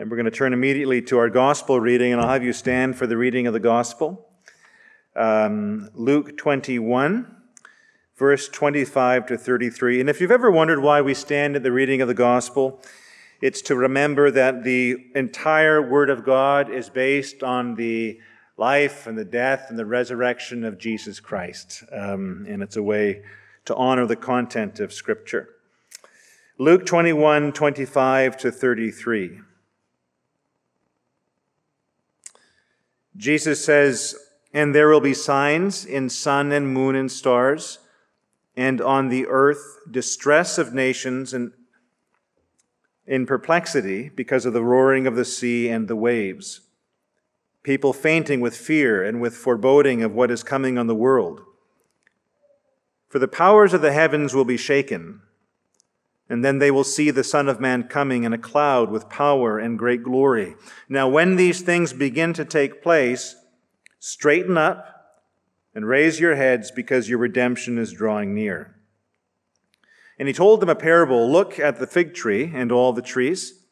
And we're going to turn immediately to our gospel reading, and I'll have you stand for the reading of the gospel. Luke 21, verse 25 to 33. And if you've ever wondered why we stand at the reading of the gospel, it's to remember that the entire Word of God is based on the life and the death and the resurrection of Jesus Christ. And it's a way to honor the content of Scripture. Luke 21, 25 to 33. Jesus says, "And there will be signs in sun and moon and stars, and on the earth distress of nations and in perplexity because of the roaring of the sea and the waves, people fainting with fear and with foreboding of what is coming on the world. For the powers of the heavens will be shaken, and then they will see the Son of Man coming in a cloud with power and great glory. Now when these things begin to take place, straighten up and raise your heads, because your redemption is drawing near." And he told them a parable. "Look at the fig tree and all the trees.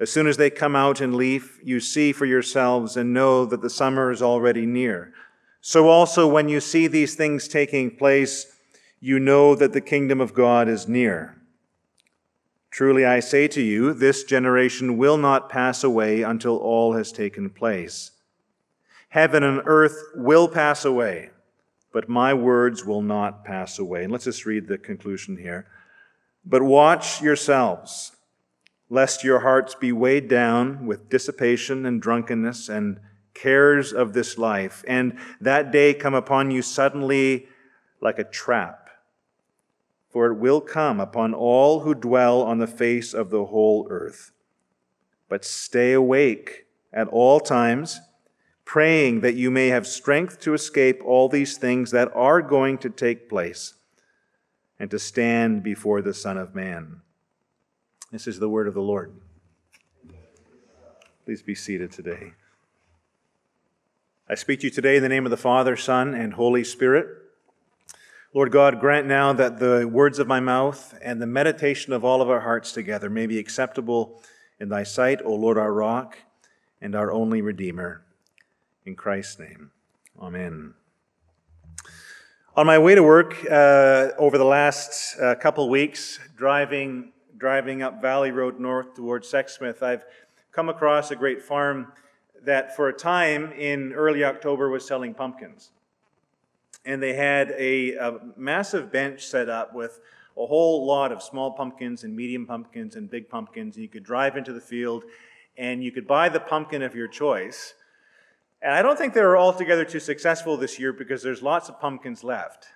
As soon as they come out in leaf, you see for yourselves and know that the summer is already near. So also when you see these things taking place, you know that the kingdom of God is near. Truly I say to you, this generation will not pass away until all has taken place. Heaven and earth will pass away, but my words will not pass away." And let's just read the conclusion here. "But watch yourselves, lest your hearts be weighed down with dissipation and drunkenness and cares of this life, and that day come upon you suddenly like a trap. For it will come upon all who dwell on the face of the whole earth. But stay awake at all times, praying that you may have strength to escape all these things that are going to take place, and to stand before the Son of Man." This is the word of the Lord. Please be seated today. I speak to you today in the name of the Father, Son, and Holy Spirit. Lord God, grant now that the words of my mouth and the meditation of all of our hearts together may be acceptable in thy sight, O Lord, our rock and our only Redeemer. In Christ's name, amen. On my way to work over the last couple weeks, driving up Valley Road north towards Sexsmith, I've come across a great farm that for a time in early October was selling pumpkins. And they had a massive bench set up with a whole lot of small pumpkins and medium pumpkins and big pumpkins. And you could drive into the field and you could buy the pumpkin of your choice. And I don't think they were altogether too successful this year, because there's lots of pumpkins left.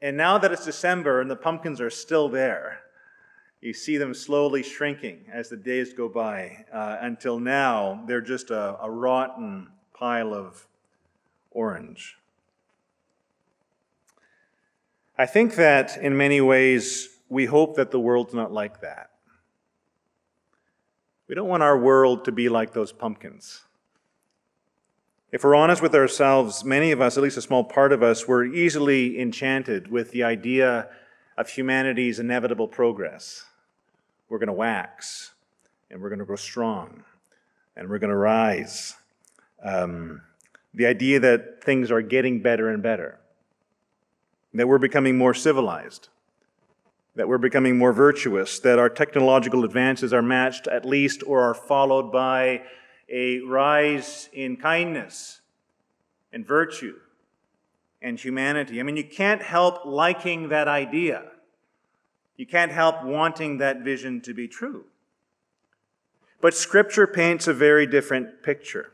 And now that it's December and the pumpkins are still there, you see them slowly shrinking as the days go by, until now they're just a rotten pile of orange. I think that in many ways we hope that the world's not like that. We don't want our world to be like those pumpkins. If we're honest with ourselves, many of us, at least a small part of us, were easily enchanted with the idea of humanity's inevitable progress. We're going to wax, and we're going to grow strong, and we're going to rise. The idea that things are getting better and better, that we're becoming more civilized, that we're becoming more virtuous, that our technological advances are matched at least or are followed by a rise in kindness and virtue and humanity. I mean, you can't help liking that idea. You can't help wanting that vision to be true. But Scripture paints a very different picture.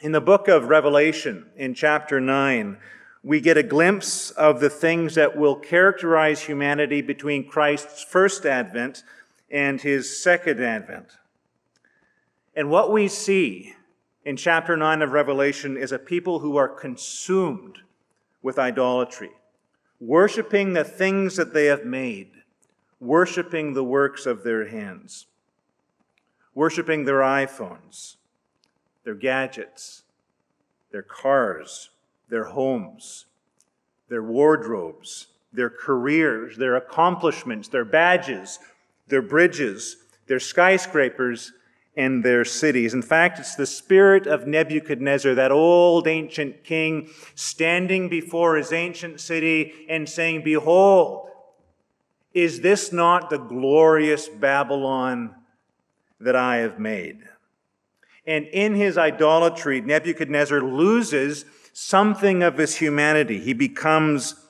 In the book of Revelation, in chapter 9, we get a glimpse of the things that will characterize humanity between Christ's first advent and his second advent. And what we see in chapter 9 of Revelation is a people who are consumed with idolatry, worshiping the things that they have made, worshiping the works of their hands, worshiping their iPhones, their gadgets, their cars, their homes, their wardrobes, their careers, their accomplishments, their badges, their bridges, their skyscrapers, and their cities. In fact, it's the spirit of Nebuchadnezzar, that old ancient king, standing before his ancient city and saying, "Behold, is this not the glorious Babylon that I have made?" And in his idolatry, Nebuchadnezzar loses something of his humanity. He becomes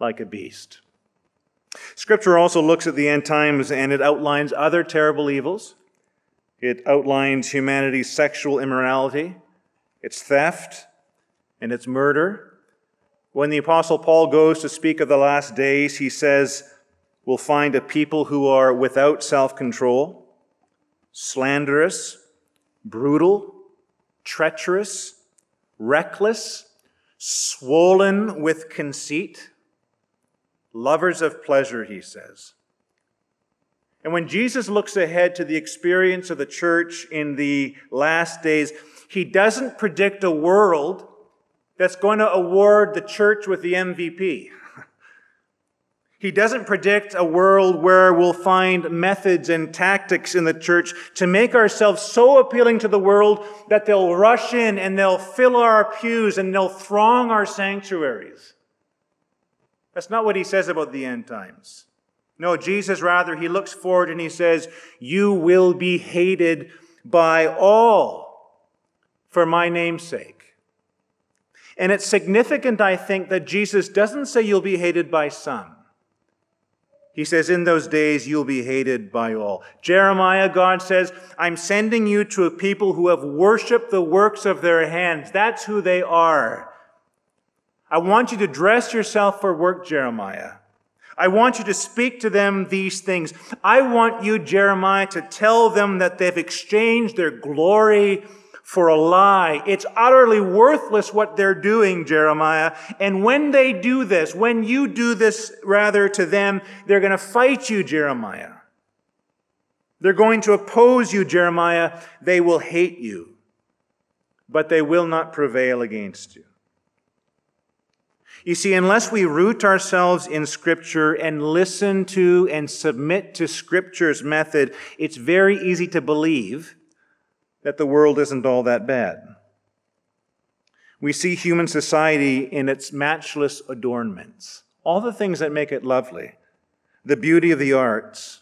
like a beast. Scripture also looks at the end times, and it outlines other terrible evils. It outlines humanity's sexual immorality, its theft, and its murder. When the Apostle Paul goes to speak of the last days, he says, we'll find a people who are without self-control, slanderous, brutal, treacherous, reckless, swollen with conceit, lovers of pleasure, he says. And when Jesus looks ahead to the experience of the church in the last days, he doesn't predict a world that's going to award the church with the MVP. He doesn't predict a world where we'll find methods and tactics in the church to make ourselves so appealing to the world that they'll rush in and they'll fill our pews and they'll throng our sanctuaries. That's not what he says about the end times. No, Jesus, rather, he looks forward and he says, you will be hated by all for my name's sake. And it's significant, I think, that Jesus doesn't say you'll be hated by some. He says, in those days, you'll be hated by all. Jeremiah, God says, I'm sending you to a people who have worshiped the works of their hands. That's who they are. I want you to dress yourself for work, Jeremiah. I want you to speak to them these things. I want you, Jeremiah, to tell them that they've exchanged their glory for a lie. It's utterly worthless what they're doing, Jeremiah. And when they do this, when you do this rather to them, they're going to fight you, Jeremiah. They're going to oppose you, Jeremiah. They will hate you, but they will not prevail against you. You see, unless we root ourselves in Scripture and listen to and submit to Scripture's method, it's very easy to believe that the world isn't all that bad. We see human society in its matchless adornments, all the things that make it lovely, the beauty of the arts,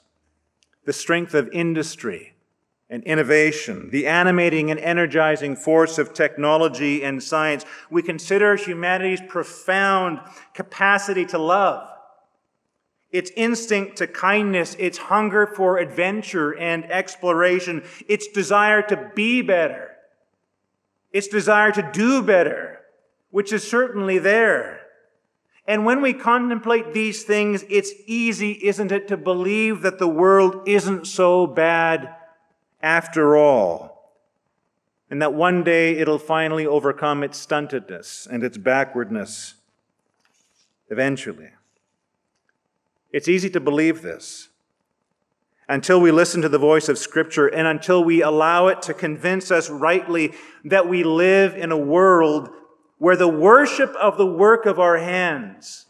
the strength of industry and innovation, the animating and energizing force of technology and science. We consider humanity's profound capacity to love, its instinct to kindness, its hunger for adventure and exploration, its desire to be better, its desire to do better, which is certainly there. And when we contemplate these things, it's easy, isn't it, to believe that the world isn't so bad after all, and that one day it'll finally overcome its stuntedness and its backwardness eventually. It's easy to believe this until we listen to the voice of Scripture and until we allow it to convince us rightly that we live in a world where the worship of the work of our hands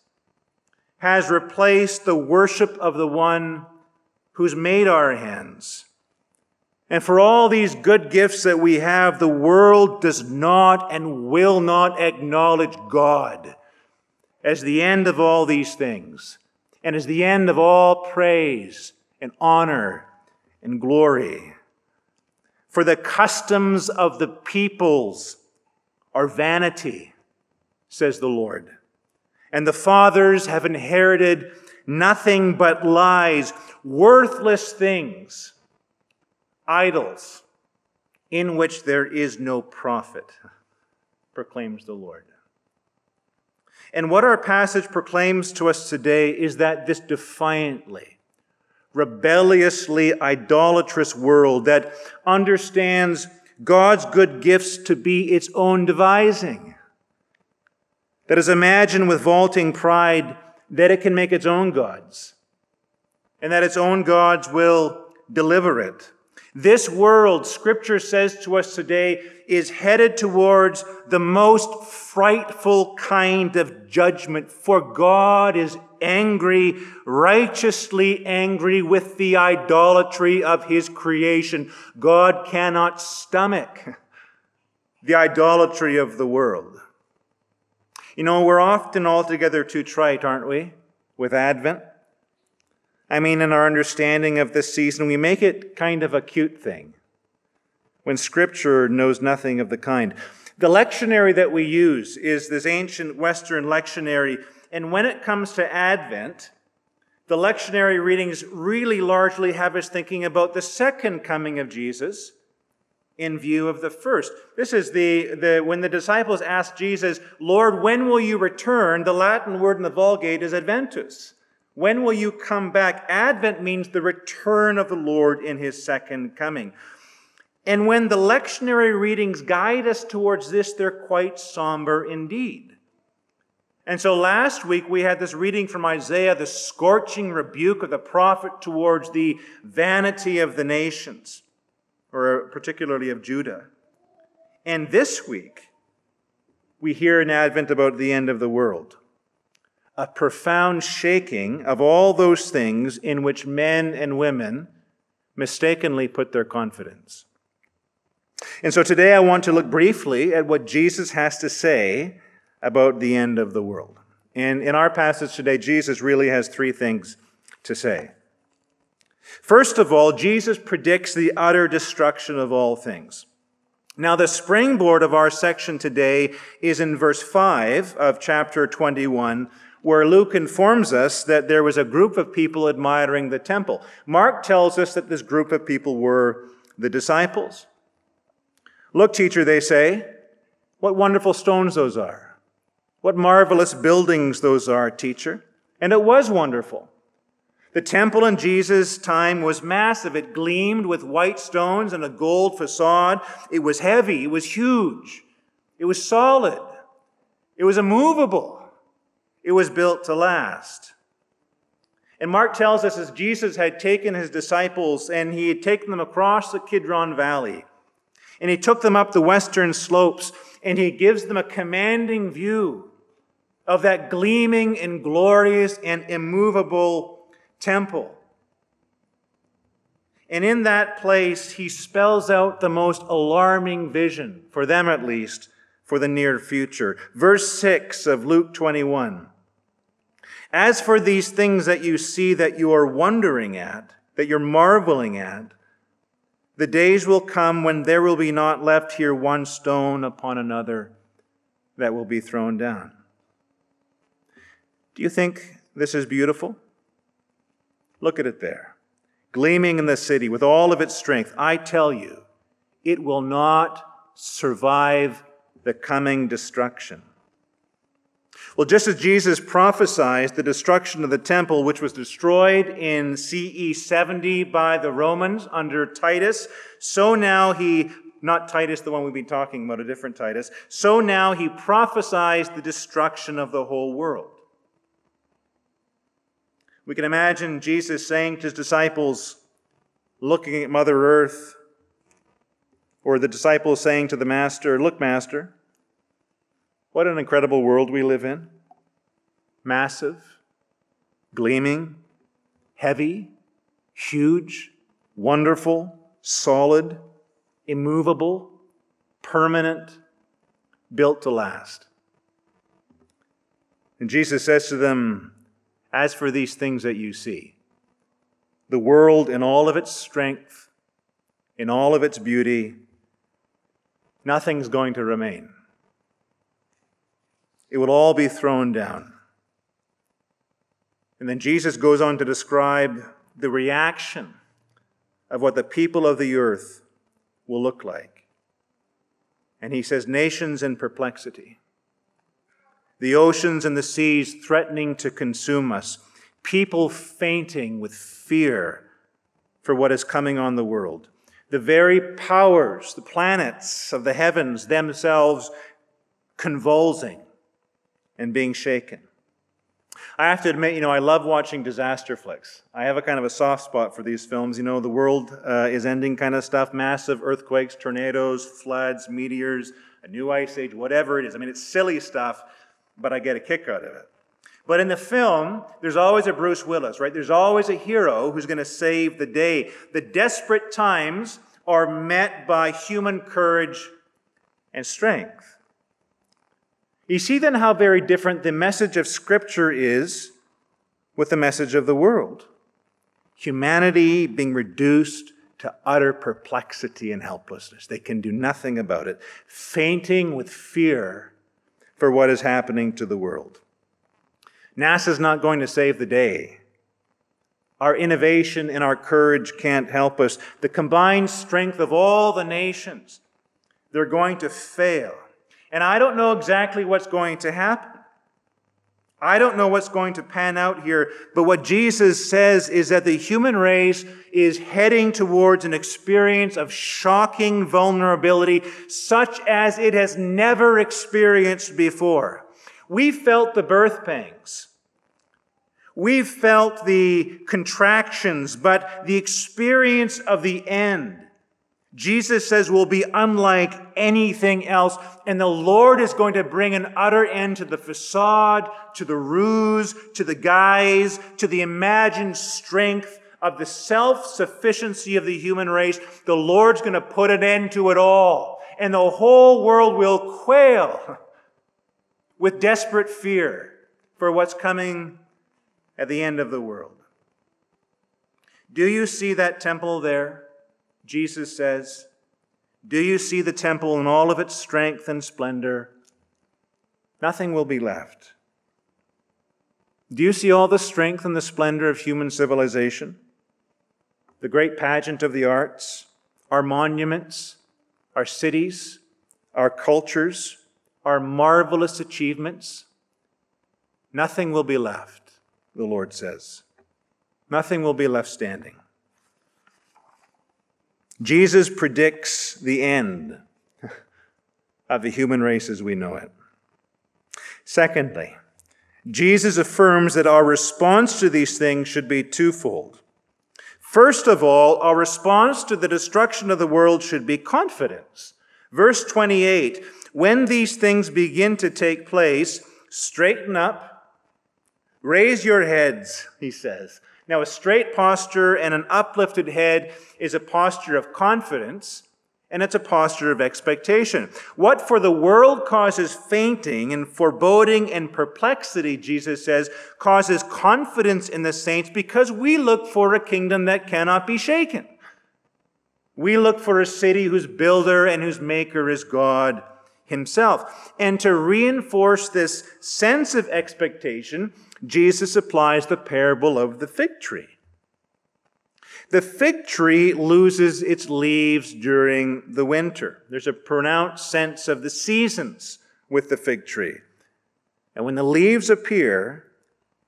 has replaced the worship of the one who's made our hands. And for all these good gifts that we have, the world does not and will not acknowledge God as the end of all these things, and is the end of all praise and honor and glory. For the customs of the peoples are vanity, says the Lord. And the fathers have inherited nothing but lies, worthless things, idols, in which there is no profit, proclaims the Lord. And what our passage proclaims to us today is that this defiantly, rebelliously idolatrous world that understands God's good gifts to be its own devising, that has imagined with vaulting pride that it can make its own gods, and that its own gods will deliver it. This world, Scripture says to us today, is headed towards the most frightful kind of judgment. For God is angry, righteously angry with the idolatry of his creation. God cannot stomach the idolatry of the world. You know, we're often altogether too trite, aren't we, with Advent? I mean, in our understanding of this season, we make it kind of a cute thing when Scripture knows nothing of the kind. The lectionary that we use is this ancient Western lectionary, and when it comes to Advent, the lectionary readings really largely have us thinking about the second coming of Jesus in view of the first. This is the when the disciples asked Jesus, "Lord, when will you return?" The Latin word in the Vulgate is adventus. When will you come back? Advent means the return of the Lord in his second coming. And when the lectionary readings guide us towards this, they're quite somber indeed. And so last week we had this reading from Isaiah, the scorching rebuke of the prophet towards the vanity of the nations, or particularly of Judah. And this week we hear in Advent about the end of the world, a profound shaking of all those things in which men and women mistakenly put their confidence. And so today I want to look briefly at what Jesus has to say about the end of the world. And in our passage today, Jesus really has three things to say. First of all, Jesus predicts the utter destruction of all things. Now, the springboard of our section today is in verse 5 of chapter 21, where Luke informs us that there was a group of people admiring the temple. Mark tells us that this group of people were the disciples. "Look, teacher," they say, "what wonderful stones those are. What marvelous buildings those are, teacher." And it was wonderful. The temple in Jesus' time was massive. It gleamed with white stones and a gold facade. It was heavy. It was huge. It was solid. It was immovable. It was built to last. And Mark tells us as Jesus had taken his disciples and he had taken them across the Kidron Valley, and he took them up the western slopes, and he gives them a commanding view of that gleaming and glorious and immovable temple. And in that place, he spells out the most alarming vision, for them at least, for the near future. Verse 6 of Luke 21. "As for these things that you see, that you are wondering at, that you're marveling at, the days will come when there will be not left here one stone upon another that will be thrown down." Do you think this is beautiful? Look at it there, gleaming in the city with all of its strength. I tell you, it will not survive the coming destruction. Well, just as Jesus prophesied the destruction of the temple, which was destroyed in CE 70 by the Romans under Titus, so now he, not Titus, the one we've been talking about, a different Titus, so now he prophesies the destruction of the whole world. We can imagine Jesus saying to his disciples, looking at Mother Earth, or the disciples saying to the Master, "Look, Master, what an incredible world we live in. Massive, gleaming, heavy, huge, wonderful, solid, immovable, permanent, built to last." And Jesus says to them, "As for these things that you see, the world in all of its strength, in all of its beauty, nothing's going to remain. It will all be thrown down." And then Jesus goes on to describe the reaction of what the people of the earth will look like. And he says, "Nations in perplexity, the oceans and the seas threatening to consume us, people fainting with fear for what is coming on the world, the very powers, the planets of the heavens themselves convulsing and being shaken." I have to admit, I love watching disaster flicks. I have a kind of a soft spot for these films. The world is ending kind of stuff, massive earthquakes, tornadoes, floods, meteors, a new ice age, whatever it is. It's silly stuff, but I get a kick out of it. But in the film, there's always a Bruce Willis, right? There's always a hero who's going to save the day. The desperate times are met by human courage and strength. You see then how very different the message of Scripture is with the message of the world. Humanity being reduced to utter perplexity and helplessness. They can do nothing about it. Fainting with fear for what is happening to the world. NASA's not going to save the day. Our innovation and our courage can't help us. The combined strength of all the nations, they're going to fail. And I don't know exactly what's going to happen. I don't know what's going to pan out here. But what Jesus says is that the human race is heading towards an experience of shocking vulnerability, such as it has never experienced before. We felt the birth pangs. We felt the contractions, but the experience of the end, Jesus says, will be unlike anything else. And the Lord is going to bring an utter end to the facade, to the ruse, to the guise, to the imagined strength of the self-sufficiency of the human race. The Lord's going to put an end to it all. And the whole world will quail with desperate fear for what's coming at the end of the world. Do you see that temple there? Jesus says, do you see the temple in all of its strength and splendor? Nothing will be left. Do you see all the strength and the splendor of human civilization? The great pageant of the arts, our monuments, our cities, our cultures, our marvelous achievements. Nothing will be left, the Lord says. Nothing will be left standing. Jesus predicts the end of the human race as we know it. Secondly, Jesus affirms that our response to these things should be twofold. First of all, our response to the destruction of the world should be confidence. Verse 28, when these things begin to take place, straighten up, raise your heads, he says. Now, a straight posture and an uplifted head is a posture of confidence, and it's a posture of expectation. What for the world causes fainting and foreboding and perplexity, Jesus says, causes confidence in the saints because we look for a kingdom that cannot be shaken. We look for a city whose builder and whose maker is God himself. And to reinforce this sense of expectation, Jesus applies the parable of the fig tree. The fig tree loses its leaves during the winter. There's a pronounced sense of the seasons with the fig tree. And when the leaves appear,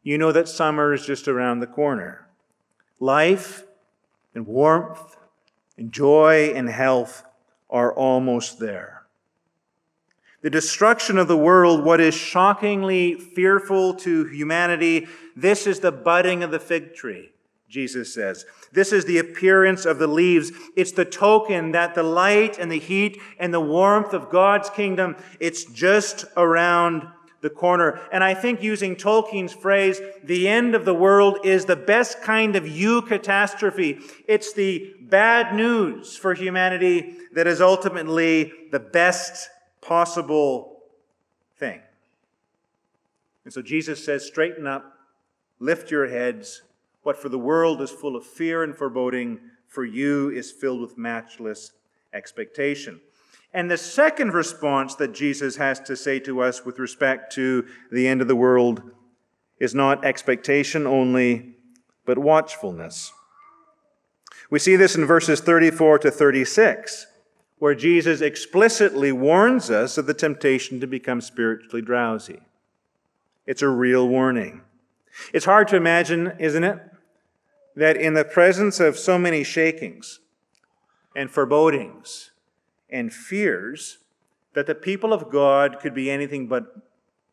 that summer is just around the corner. Life and warmth and joy and health are almost there. The destruction of the world, what is shockingly fearful to humanity, this is the budding of the fig tree, Jesus says. This is the appearance of the leaves. It's the token that the light and the heat and the warmth of God's kingdom, it's just around the corner. And I think using Tolkien's phrase, the end of the world is the best kind of catastrophe. It's the bad news for humanity that is ultimately the best possible thing. And so Jesus says, straighten up, lift your heads. What for the world is full of fear and foreboding, for you is filled with matchless expectation. And the second response that Jesus has to say to us with respect to the end of the world is not expectation only, but watchfulness. We see this in verses 34 to 36. Where Jesus explicitly warns us of the temptation to become spiritually drowsy. It's a real warning. It's hard to imagine, isn't it, that in the presence of so many shakings and forebodings and fears, that the people of God could be anything but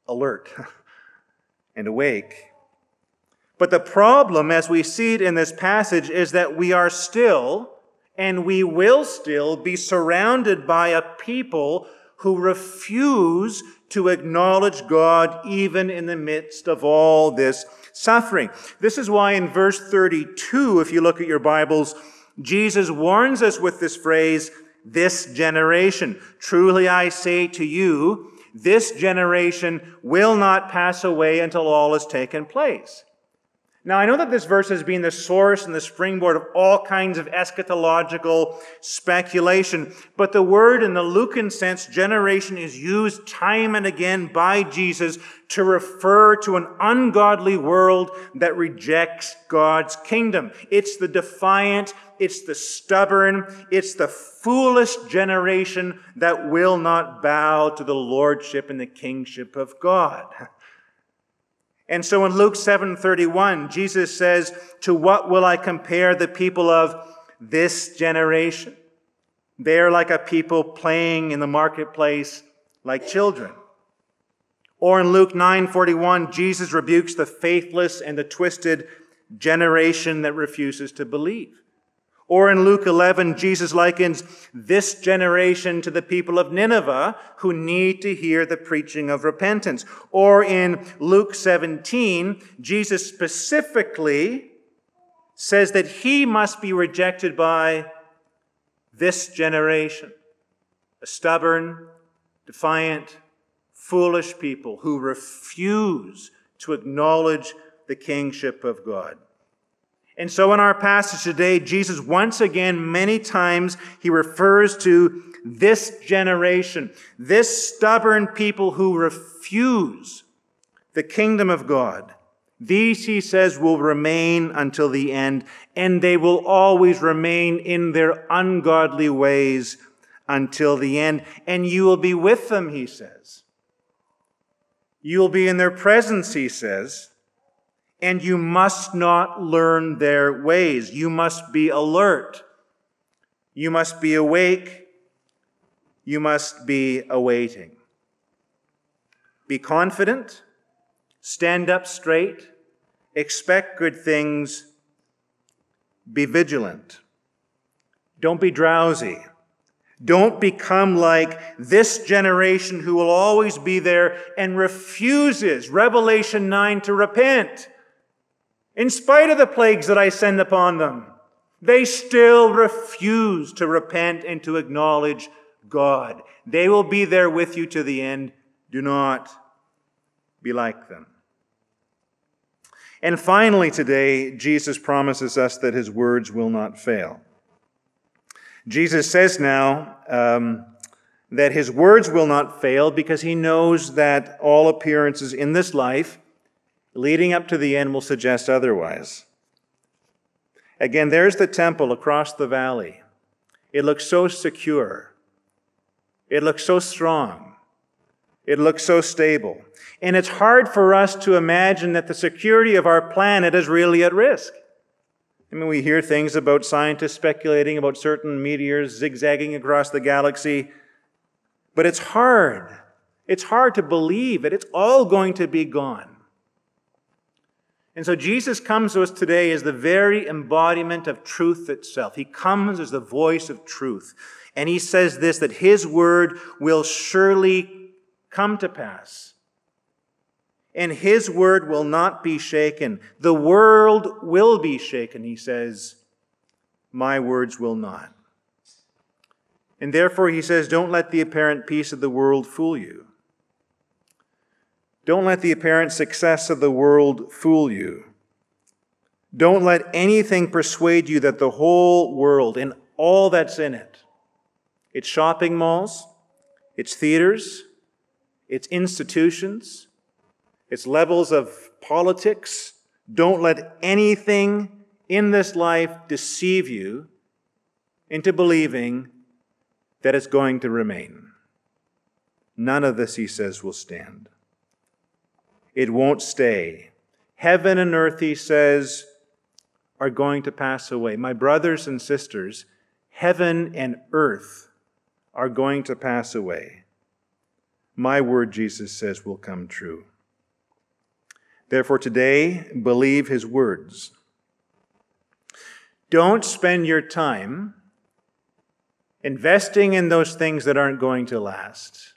alert and awake. But the problem, as we see it in this passage, is that we are still, and we will still, be surrounded by a people who refuse to acknowledge God even in the midst of all this suffering. This is why in verse 32, if you look at your Bibles, Jesus warns us with this phrase, "This generation." Truly I say to you, this generation will not pass away until all has taken place. Now, I know that this verse has been the source and the springboard of all kinds of eschatological speculation, but the word in the Lucan sense, generation, is used time and again by Jesus to refer to an ungodly world that rejects God's kingdom. It's the defiant, it's the stubborn, it's the foolish generation that will not bow to the lordship and the kingship of God. And so in Luke 7:31, Jesus says, "To what will I compare the people of this generation? They are like a people playing in the marketplace like children." Or in Luke 9:41, Jesus rebukes the faithless and the twisted generation that refuses to believe. Or in Luke 11, Jesus likens this generation to the people of Nineveh who need to hear the preaching of repentance. Or in Luke 17, Jesus specifically says that he must be rejected by this generation, a stubborn, defiant, foolish people who refuse to acknowledge the kingship of God. And so in our passage today, Jesus once again, many times, he refers to this generation, this stubborn people who refuse the kingdom of God. These, he says, will remain until the end, and they will always remain in their ungodly ways until the end. And you will be with them, he says. You will be in their presence, he says. And you must not learn their ways. You must be alert. You must be awake. You must be awaiting. Be confident. Stand up straight. Expect good things. Be vigilant. Don't be drowsy. Don't become like this generation who will always be there and refuses, Revelation 9, to repent. In spite of the plagues that I send upon them, they still refuse to repent and to acknowledge God. They will be there with you to the end. Do not be like them. And finally today, Jesus promises us that his words will not fail. Jesus says now that his words will not fail because he knows that all appearances in this life leading up to the end will suggest otherwise. Again, there's the temple across the valley. It looks so secure. It looks so strong. It looks so stable. And it's hard for us to imagine that the security of our planet is really at risk. I mean, we hear things about scientists speculating about certain meteors zigzagging across the galaxy, but it's hard. It's hard to believe it. It's all going to be gone. And so Jesus comes to us today as the very embodiment of truth itself. He comes as the voice of truth. And he says this, that his word will surely come to pass. And his word will not be shaken. The world will be shaken, he says. My words will not. And therefore, he says, don't let the apparent peace of the world fool you. Don't let the apparent success of the world fool you. Don't let anything persuade you that the whole world and all that's in it, its shopping malls, its theaters, its institutions, its levels of politics, don't let anything in this life deceive you into believing that it's going to remain. None of this, he says, will stand. It won't stay. Heaven and earth, he says, are going to pass away. My brothers and sisters, heaven and earth are going to pass away. My word, Jesus says, will come true. Therefore today, believe his words. Don't spend your time investing in those things that aren't going to last.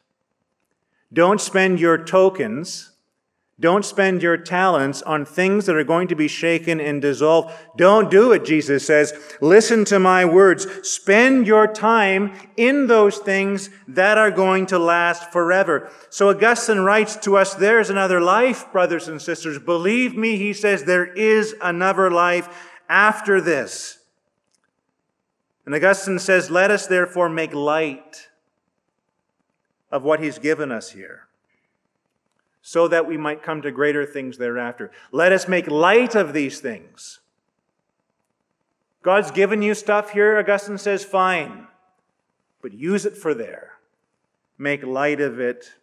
Don't spend your tokens. Don't spend your talents on things that are going to be shaken and dissolved. Don't do it, Jesus says. Listen to my words. Spend your time in those things that are going to last forever. So Augustine writes to us, there's another life, brothers and sisters. Believe me, he says, there is another life after this. And Augustine says, let us therefore make light of what he's given us here, so that we might come to greater things thereafter. Let us make light of these things. God's given you stuff here, Augustine says, fine, but use it for there. Make light of it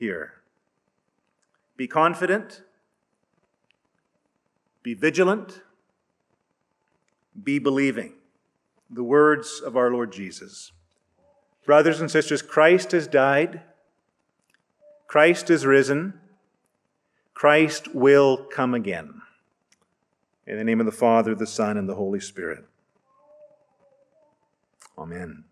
here. Be confident. Be vigilant. Be believing. The words of our Lord Jesus. Brothers and sisters, Christ has died. Christ is risen. Christ will come again. In the name of the Father, the Son, and the Holy Spirit. Amen.